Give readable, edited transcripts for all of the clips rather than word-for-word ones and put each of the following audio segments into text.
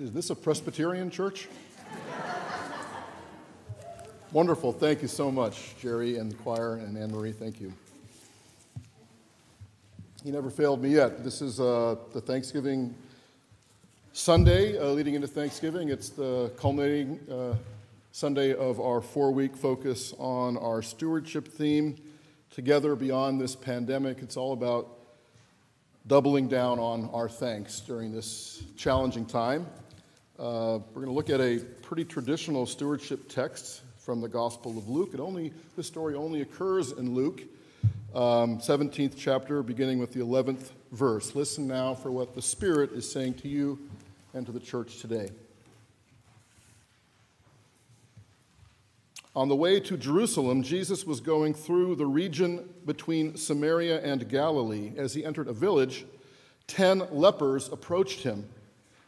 Is this a Presbyterian church? Wonderful. Thank you so much, Jerry and the choir and Anne Marie. Thank you. He never failed me yet. This is the Thanksgiving Sunday leading into Thanksgiving. It's the culminating Sunday of our four-week focus on our stewardship theme, Together Beyond This Pandemic. It's all about doubling down on our thanks during this challenging time. We're going to look at a pretty traditional stewardship text from the Gospel of Luke. This story only occurs in Luke, 17th chapter, beginning with the 11th verse. Listen now for what the Spirit is saying to you and to the church today. On the way to Jerusalem, Jesus was going through the region between Samaria and Galilee. As he entered a village, 10 lepers approached him.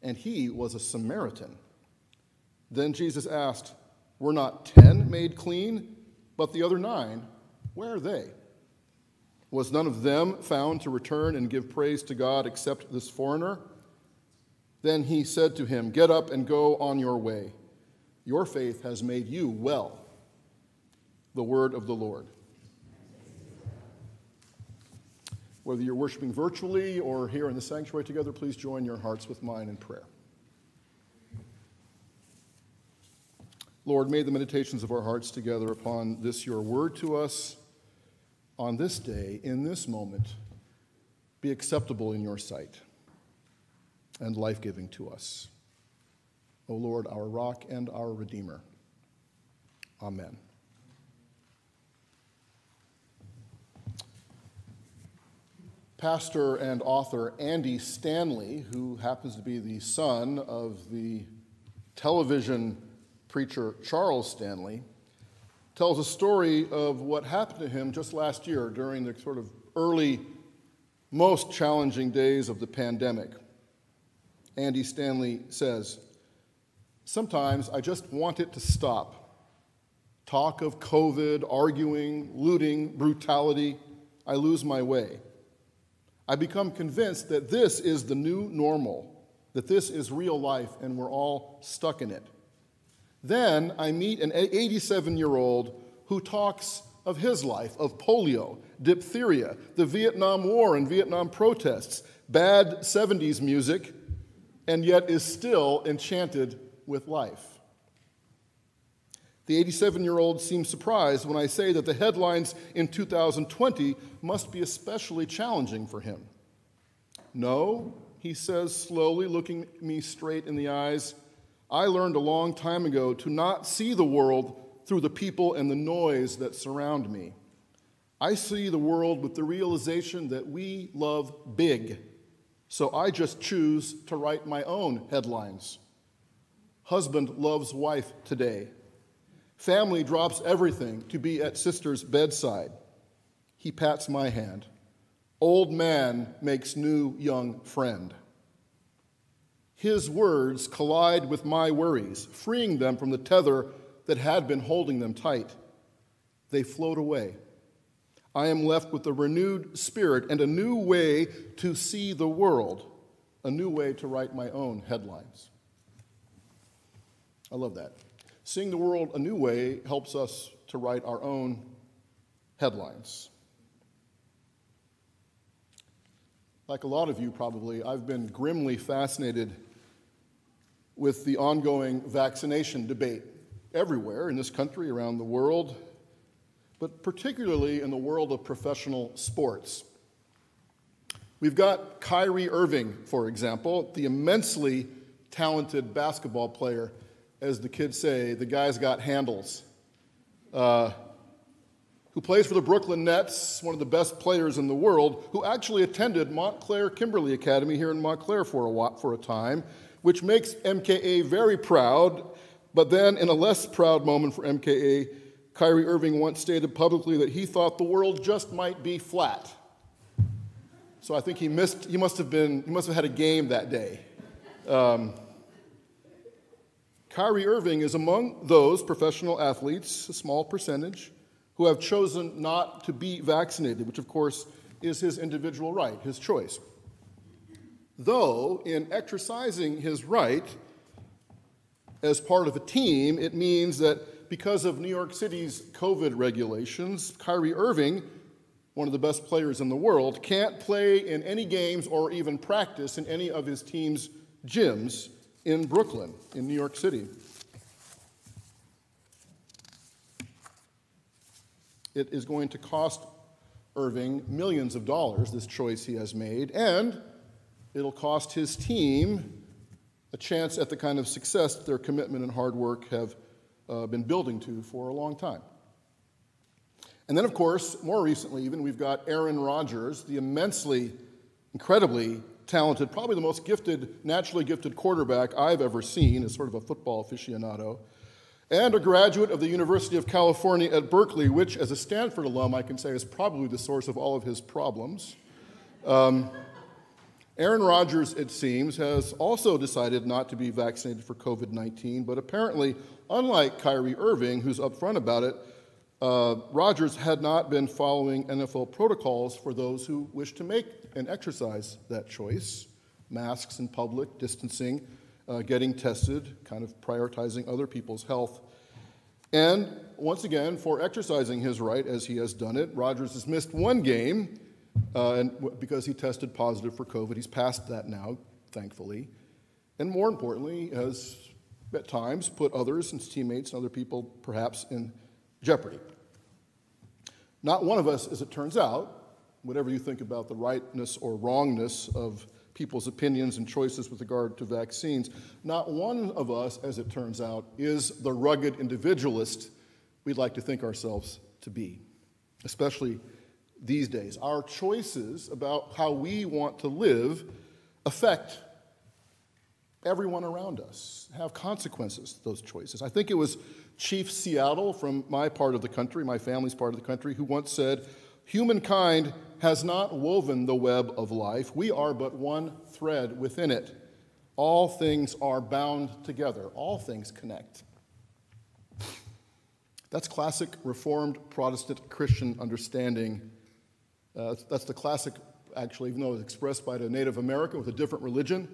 and he was a Samaritan. Then Jesus asked, "Were not 10 made clean? But the other 9, where are they? Was none of them found to return and give praise to God except this foreigner?" Then he said to him, "Get up and go on your way. Your faith has made you well." The word of the Lord. Whether you're worshiping virtually or here in the sanctuary together, please join your hearts with mine in prayer. Lord, may the meditations of our hearts together upon this, your word to us, on this day, in this moment, be acceptable in your sight and life-giving to us. O Lord, our rock and our redeemer. Amen. Pastor and author Andy Stanley, who happens to be the son of the television preacher Charles Stanley, tells a story of what happened to him just last year during the sort of early, most challenging days of the pandemic. Andy Stanley says, "Sometimes I just want it to stop. Talk of COVID, arguing, looting, brutality. I lose my way. I become convinced that this is the new normal, that this is real life and we're all stuck in it. Then I meet an 87-year-old who talks of his life, of polio, diphtheria, the Vietnam War and Vietnam protests, bad 70s music, and yet is still enchanted with life. The 87-year-old seems surprised when I say that the headlines in 2020 must be especially challenging for him. No, he says slowly, looking me straight in the eyes, I learned a long time ago to not see the world through the people and the noise that surround me. I see the world with the realization that we love big, so I just choose to write my own headlines. Husband loves wife today. Family drops everything to be at sister's bedside. He pats my hand. Old man makes new young friend. His words collide with my worries, freeing them from the tether that had been holding them tight. They float away. I am left with a renewed spirit and a new way to see the world, a new way to write my own headlines." I love that. Seeing the world a new way helps us to write our own headlines. Like a lot of you probably, I've been grimly fascinated with the ongoing vaccination debate everywhere in this country, around the world, but particularly in the world of professional sports. We've got Kyrie Irving, for example, the immensely talented basketball player. As the kids say, the guy's got handles. who plays for the Brooklyn Nets, one of the best players in the world, who actually attended Montclair Kimberley Academy here in Montclair for a time, which makes MKA very proud. But then in a less proud moment for MKA, Kyrie Irving once stated publicly that he thought the world just might be flat. So I think he must have had a game that day. Kyrie Irving is among those professional athletes, a small percentage, who have chosen not to be vaccinated, which of course is his individual right, his choice. Though in exercising his right as part of a team, it means that because of New York City's COVID regulations, Kyrie Irving, one of the best players in the world, can't play in any games or even practice in any of his team's gyms in Brooklyn, in New York City. It is going to cost Irving millions of dollars, this choice he has made, and it'll cost his team a chance at the kind of success their commitment and hard work have been building to for a long time. And then, of course, more recently even, we've got Aaron Rodgers, the immensely, incredibly talented, probably the most gifted, naturally gifted quarterback I've ever seen as sort of a football aficionado, and a graduate of the University of California at Berkeley, which, as a Stanford alum, I can say is probably the source of all of his problems. Aaron Rodgers, it seems, has also decided not to be vaccinated for COVID-19, but apparently, unlike Kyrie Irving, who's upfront about it, Rodgers had not been following NFL protocols for those who wish to make and exercise that choice. Masks in public, distancing, getting tested, kind of prioritizing other people's health. And once again, for exercising his right as he has done it, Rodgers has missed one game and because he tested positive for COVID. He's past that now, thankfully. And more importantly, has at times put others, his teammates and other people, perhaps in jeopardy. Not one of us, as it turns out, whatever you think about the rightness or wrongness of people's opinions and choices with regard to vaccines, not one of us, as it turns out, is the rugged individualist we'd like to think ourselves to be, especially these days. Our choices about how we want to live affect everyone around us, have consequences, those choices. I think it was Chief Seattle from my part of the country, my family's part of the country, who once said, "Humankind has not woven the web of life. We are but one thread within it. All things are bound together. All things connect." That's classic Reformed Protestant Christian understanding. That's the classic, actually, even though it's expressed by a Native American with a different religion.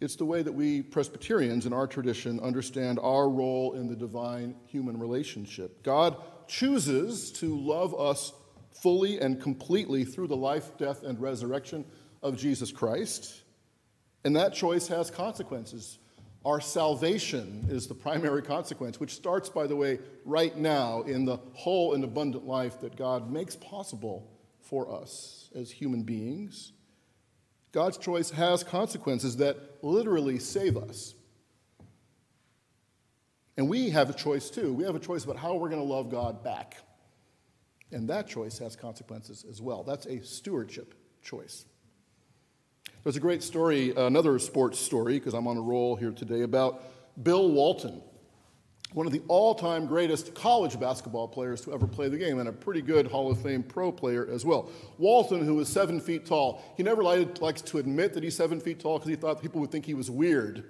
It's the way that we Presbyterians in our tradition understand our role in the divine human relationship. God chooses to love us fully and completely through the life, death, and resurrection of Jesus Christ. And that choice has consequences. Our salvation is the primary consequence, which starts, by the way, right now in the whole and abundant life that God makes possible for us as human beings. God's choice has consequences that literally save us. And we have a choice, too. We have a choice about how we're going to love God back. And that choice has consequences as well. That's a stewardship choice. There's a great story, another sports story, because I'm on a roll here today, about Bill Walton, one of the all-time greatest college basketball players to ever play the game, and a pretty good Hall of Fame pro player as well. Walton, who was 7 feet tall, he never likes to admit that he's 7 feet tall because he thought people would think he was weird.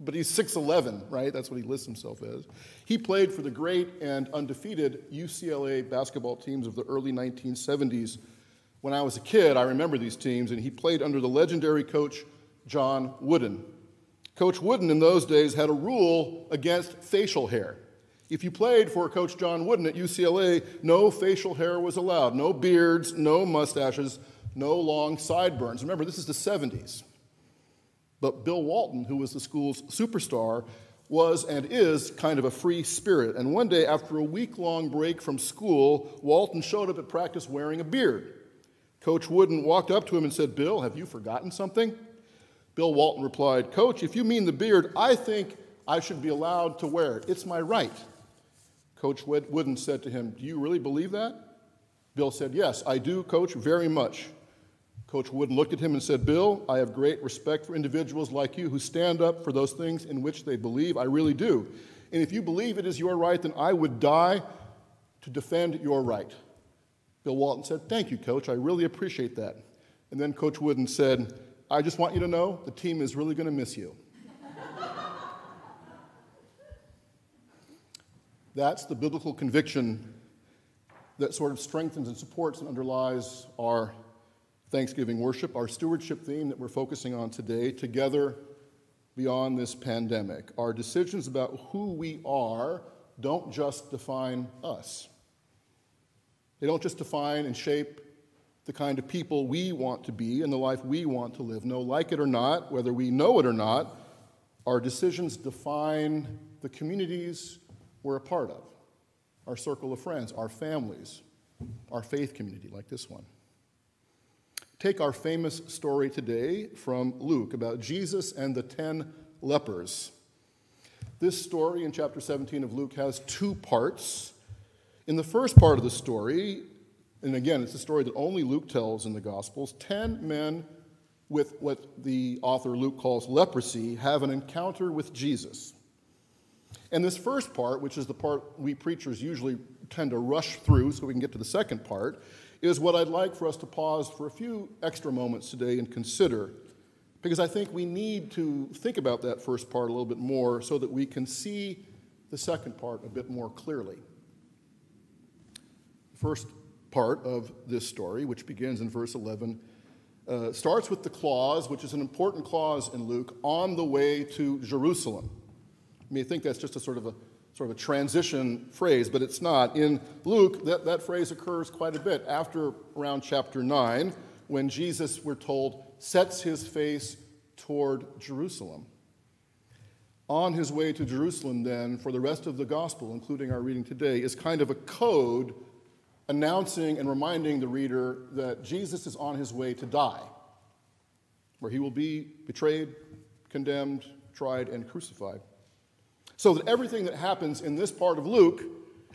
But he's 6'11", right? That's what he lists himself as. He played for the great and undefeated UCLA basketball teams of the early 1970s. When I was a kid, I remember these teams, and he played under the legendary coach John Wooden. Coach Wooden in those days had a rule against facial hair. If you played for Coach John Wooden at UCLA, no facial hair was allowed, no beards, no mustaches, no long sideburns. Remember, this is the 70s. But Bill Walton, who was the school's superstar, was and is kind of a free spirit. And one day, after a week-long break from school, Walton showed up at practice wearing a beard. Coach Wooden walked up to him and said, "Bill, have you forgotten something?" Bill Walton replied, "Coach, if you mean the beard, I think I should be allowed to wear it. It's my right." Coach Wooden said to him, "Do you really believe that?" Bill said, "Yes, I do, Coach, very much." Coach Wooden looked at him and said, "Bill, I have great respect for individuals like you who stand up for those things in which they believe. I really do. And if you believe it is your right, then I would die to defend your right." Bill Walton said, "Thank you, Coach. I really appreciate that." And then Coach Wooden said, "I just want you to know the team is really going to miss you." That's the biblical conviction that sort of strengthens and supports and underlies our Thanksgiving worship, our stewardship theme that we're focusing on today, together beyond this pandemic. Our decisions about who we are don't just define us. They don't just define and shape the kind of people we want to be and the life we want to live. No, like it or not, whether we know it or not, our decisions define the communities we're a part of, our circle of friends, our families, our faith community like this one. Take our famous story today from Luke about Jesus and the 10 lepers. This story in chapter 17 of Luke has two parts. In the first part of the story, and again, it's a story that only Luke tells in the Gospels, 10 men with what the author Luke calls leprosy have an encounter with Jesus. And this first part, which is the part we preachers usually tend to rush through so we can get to the second part, is what I'd like for us to pause for a few extra moments today and consider, because I think we need to think about that first part a little bit more so that we can see the second part a bit more clearly. The first part of this story, which begins in verse 11, starts with the clause, which is an important clause in Luke, on the way to Jerusalem. I mean, I think that's just a sort of a transition phrase, but it's not. In Luke, that phrase occurs quite a bit after around chapter 9, when Jesus, we're told, sets his face toward Jerusalem. On his way to Jerusalem, then, for the rest of the gospel, including our reading today, is kind of a code announcing and reminding the reader that Jesus is on his way to die, where he will be betrayed, condemned, tried, and crucified. So that everything that happens in this part of Luke,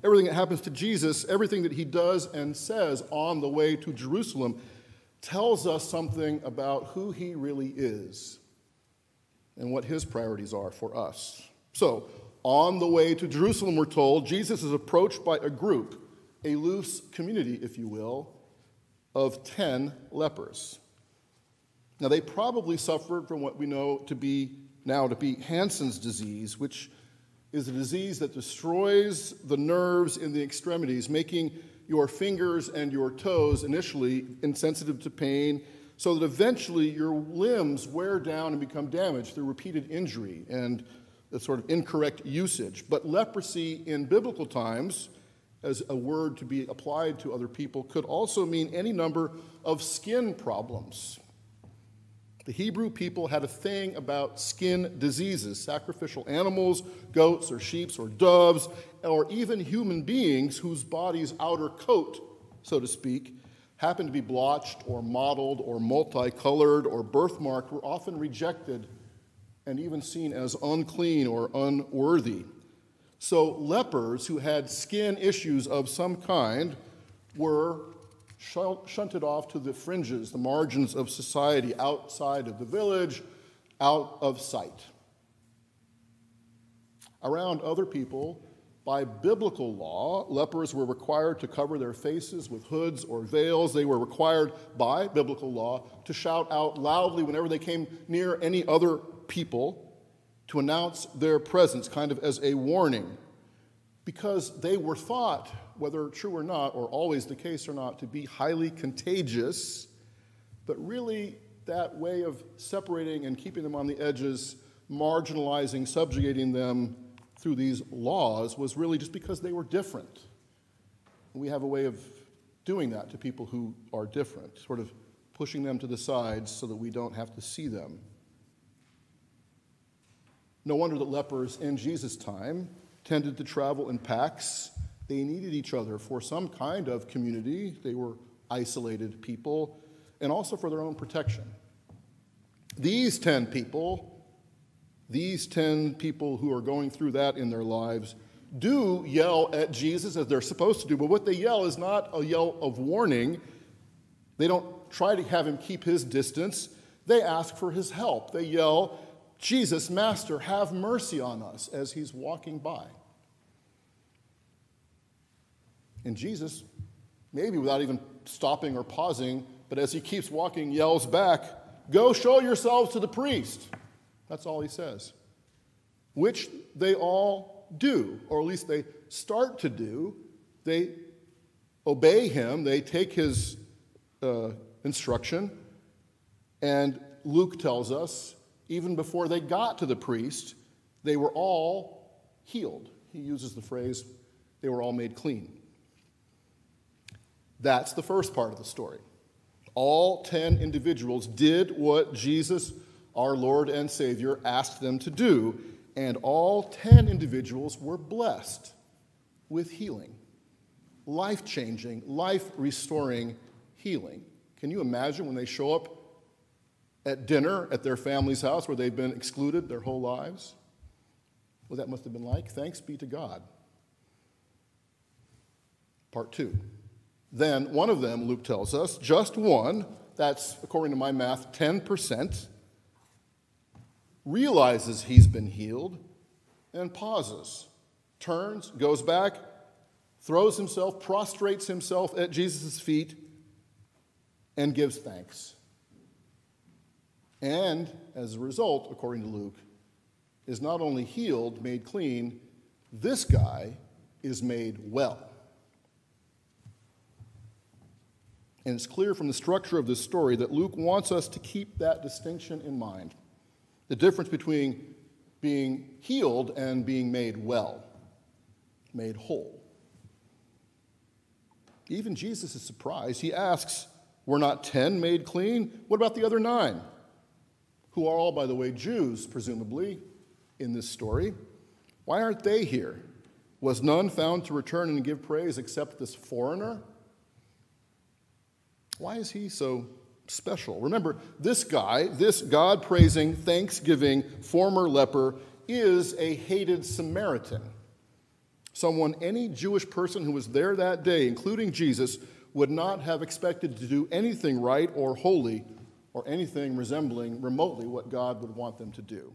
everything that happens to Jesus, everything that he does and says on the way to Jerusalem tells us something about who he really is and what his priorities are for us. So, on the way to Jerusalem, we're told, Jesus is approached by a group, a loose community, if you will, of 10 lepers. Now, they probably suffered from what we know to be Hansen's disease, which is a disease that destroys the nerves in the extremities, making your fingers and your toes initially insensitive to pain, so that eventually your limbs wear down and become damaged through repeated injury and the sort of incorrect usage. But leprosy in biblical times, as a word to be applied to other people, could also mean any number of skin problems. The Hebrew people had a thing about skin diseases. Sacrificial animals, goats or sheep or doves, or even human beings whose body's outer coat, so to speak, happened to be blotched or mottled or multicolored or birthmarked, were often rejected and even seen as unclean or unworthy. So lepers who had skin issues of some kind were shunted off to the fringes, the margins of society, outside of the village, out of sight. Around other people, by biblical law, lepers were required to cover their faces with hoods or veils. They were required by biblical law to shout out loudly whenever they came near any other people to announce their presence, kind of as a warning, because they were thought, whether true or not, or always the case or not, to be highly contagious. But really, that way of separating and keeping them on the edges, marginalizing, subjugating them through these laws, was really just because they were different. We have a way of doing that to people who are different, sort of pushing them to the sides so that we don't have to see them. No wonder that lepers in Jesus' time tended to travel in packs. They needed each other for some kind of community. They were isolated people, and also for their own protection. These 10 people who are going through that in their lives do yell at Jesus as they're supposed to do, but what they yell is not a yell of warning. They don't try to have him keep his distance. They ask for his help. They yell, "Jesus, Master, have mercy on us," as he's walking by. And Jesus, maybe without even stopping or pausing, but as he keeps walking, yells back, "Go show yourselves to the priest." That's all he says. Which they all do, or at least they start to do. They obey him. They take his instruction. And Luke tells us, even before they got to the priest, they were all healed. He uses the phrase, they were all made clean. That's the first part of the story. All 10 individuals did what Jesus, our Lord and Savior, asked them to do, and all 10 individuals were blessed with healing, life-changing, life-restoring healing. Can you imagine when they show up at dinner at their family's house where they've been excluded their whole lives? Well, that must have been like, thanks be to God. Part two. Then one of them, Luke tells us, just one, that's according to my math 10%, realizes he's been healed and pauses, turns, goes back, throws himself, prostrates himself at Jesus' feet, and gives thanks. And as a result, according to Luke, is not only healed, made clean, this guy is made well. And it's clear from the structure of this story that Luke wants us to keep that distinction in mind. The difference between being healed and being made well, made whole. Even Jesus is surprised. He asks, "Were not 10 made clean? What about the other 9? Who are all, by the way, Jews, presumably, in this story. Why aren't they here? Was none found to return and give praise except this foreigner? Why is he so special?" Remember, this guy, this God-praising, thanksgiving, former leper, is a hated Samaritan. Someone any Jewish person who was there that day, including Jesus, would not have expected to do anything right or holy or anything resembling remotely what God would want them to do.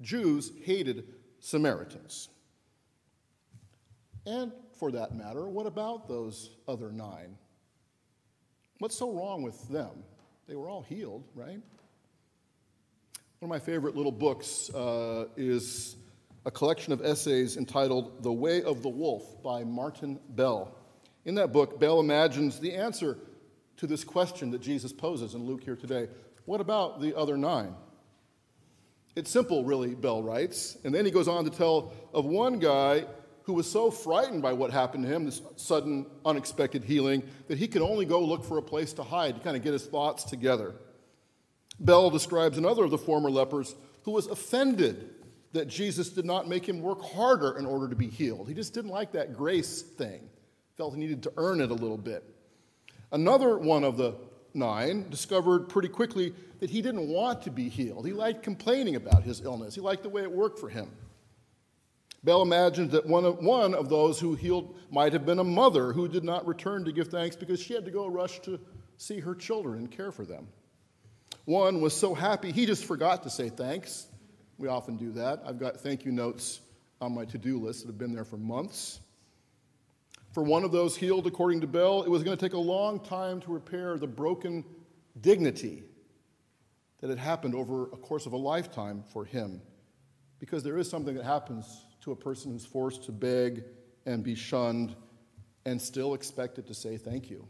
Jews hated Samaritans. And for that matter, what about those other 9? What's so wrong with them? They were all healed, right? One of my favorite little books is a collection of essays entitled The Way of the Wolf by Martin Bell. In that book, Bell imagines the answer to this question that Jesus poses in Luke here today. What about the other 9? It's simple, really, Bell writes. And then he goes on to tell of one guy who was so frightened by what happened to him, this sudden, unexpected healing, that he could only go look for a place to hide to kind of get his thoughts together. Bell describes another of the former lepers who was offended that Jesus did not make him work harder in order to be healed. He just didn't like that grace thing. Felt he needed to earn it a little bit. Another one of the 9 discovered pretty quickly that he didn't want to be healed. He liked complaining about his illness. He liked the way it worked for him. Bell imagined that one of those who healed might have been a mother who did not return to give thanks because she had to go rush to see her children and care for them. One was so happy he just forgot to say thanks. We often do that. I've got thank you notes on my to-do list that have been there for months. For one of those healed, according to Bell, it was going to take a long time to repair the broken dignity that had happened over a course of a lifetime for him, because there is something that happens to a person who's forced to beg and be shunned and still expected to say thank you.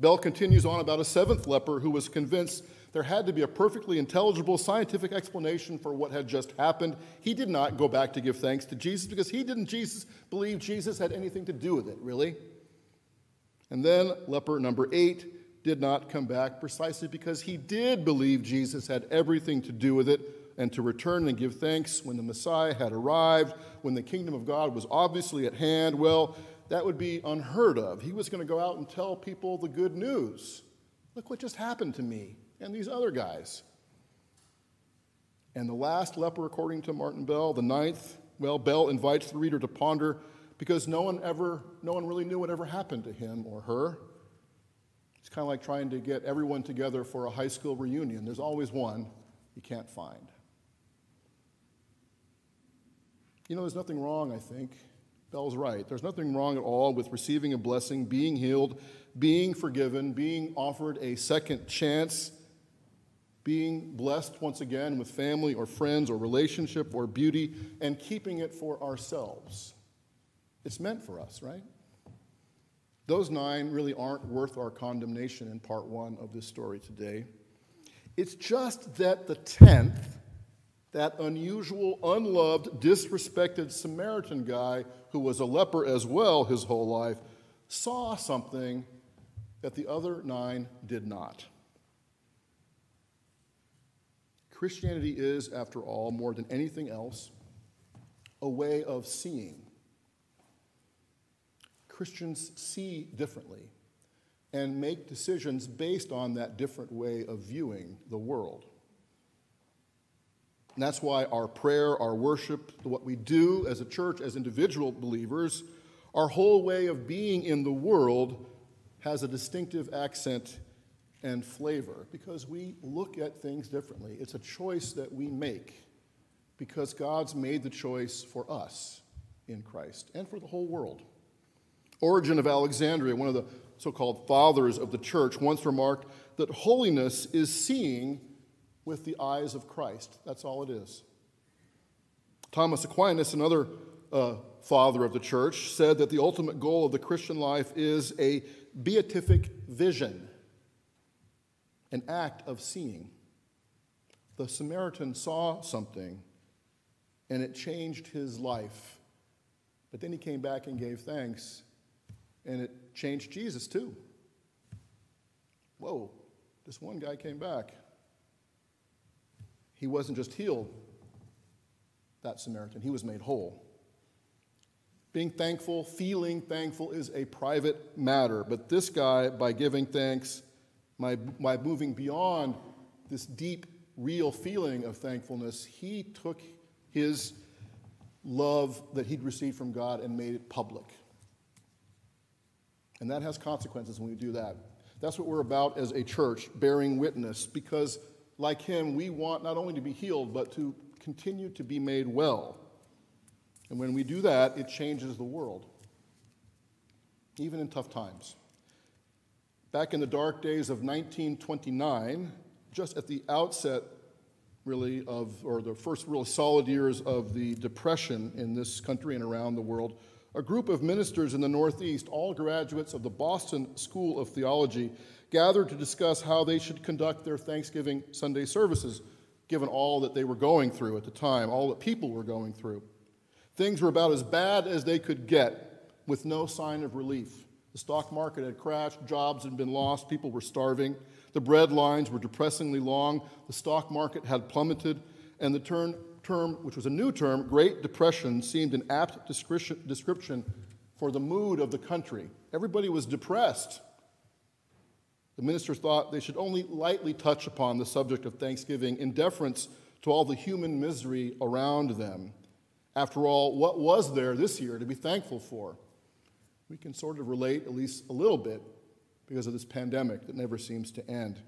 Bell continues on about a 7th leper who was convinced there had to be a perfectly intelligible scientific explanation for what had just happened. He did not go back to give thanks to Jesus because he didn't believe Jesus had anything to do with it, really. And then leper number 8 did not come back precisely because he did believe Jesus had everything to do with it, and to return and give thanks when the Messiah had arrived, when the kingdom of God was obviously at hand. Well, that would be unheard of. He was going to go out and tell people the good news. Look what just happened to me and these other guys. And the last leper, according to Martin Bell, the 9th, Well, Bell invites the reader to ponder because no one really knew what ever happened to him or her. It's kind of like trying to get everyone together for a high school reunion. There's always one you can't find. You know, there's nothing wrong, I think. Bell's right. There's nothing wrong at all with receiving a blessing, being healed, being forgiven, being offered a second chance, being blessed once again with family or friends or relationship or beauty, and keeping it for ourselves. It's meant for us, right? Those nine really aren't worth our condemnation in part one of this story today. It's just that the 10th, that unusual, unloved, disrespected Samaritan guy who was a leper as well his whole life, saw something that the other nine did not. Christianity is, after all, more than anything else, a way of seeing. Christians see differently and make decisions based on that different way of viewing the world. And that's why our prayer, our worship, what we do as a church, as individual believers, our whole way of being in the world has a distinctive accent and flavor, because we look at things differently. It's a choice that we make because God's made the choice for us in Christ and for the whole world. Origen of Alexandria, one of the so-called fathers of the church, once remarked that holiness is seeing with the eyes of Christ. That's all it is. Thomas Aquinas, another father of the church, said that the ultimate goal of the Christian life is a beatific vision, an act of seeing. The Samaritan saw something, and it changed his life. But then he came back and gave thanks, and it changed Jesus too. Whoa, this one guy came back. He wasn't just healed, that Samaritan. He was made whole. Being thankful, feeling thankful is a private matter. But this guy, by giving thanks, by moving beyond this deep, real feeling of thankfulness, he took his love that he'd received from God and made it public. And that has consequences when we do that. That's what we're about as a church, bearing witness, because like him, we want not only to be healed, but to continue to be made well. And when we do that, it changes the world, even in tough times. Back in the dark days of 1929, just at the outset, really, or the first real solid years of the Depression in this country and around the world, a group of ministers in the Northeast, all graduates of the Boston School of Theology, gathered to discuss how they should conduct their Thanksgiving Sunday services, given all that they were going through at the time, all that people were going through. Things were about as bad as they could get, with no sign of relief. The stock market had crashed, jobs had been lost, people were starving, the bread lines were depressingly long, the stock market had plummeted, and the term, which was a new term, Great Depression, seemed an apt description for the mood of the country. Everybody was depressed. The ministers thought they should only lightly touch upon the subject of Thanksgiving in deference to all the human misery around them. After all, what was there this year to be thankful for? We can sort of relate, at least a little bit, because of this pandemic that never seems to end.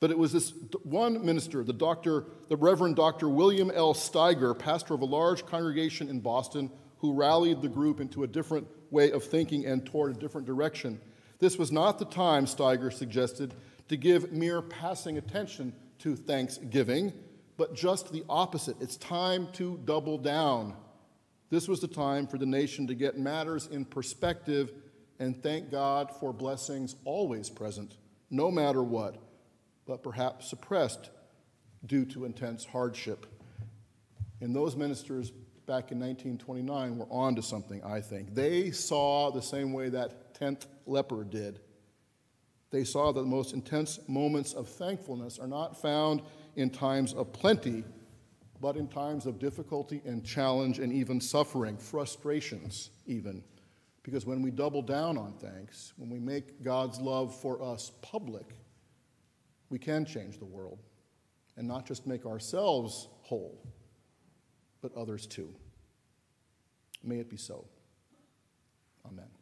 But it was this one minister, the Reverend Dr. William L. Steiger, pastor of a large congregation in Boston, who rallied the group into a different way of thinking and toward a different direction. This was not the time, Steiger suggested, to give mere passing attention to Thanksgiving, but just the opposite. It's time to double down. This was the time for the nation to get matters in perspective and thank God for blessings always present, no matter what, but perhaps suppressed due to intense hardship. And those ministers back in 1929 were on to something, I think. They saw the same way that 10th leper did. They saw that the most intense moments of thankfulness are not found in times of plenty, but in times of difficulty and challenge and even suffering, frustrations even. Because when we double down on thanks, when we make God's love for us public, we can change the world and not just make ourselves whole, but others too. May it be so. Amen.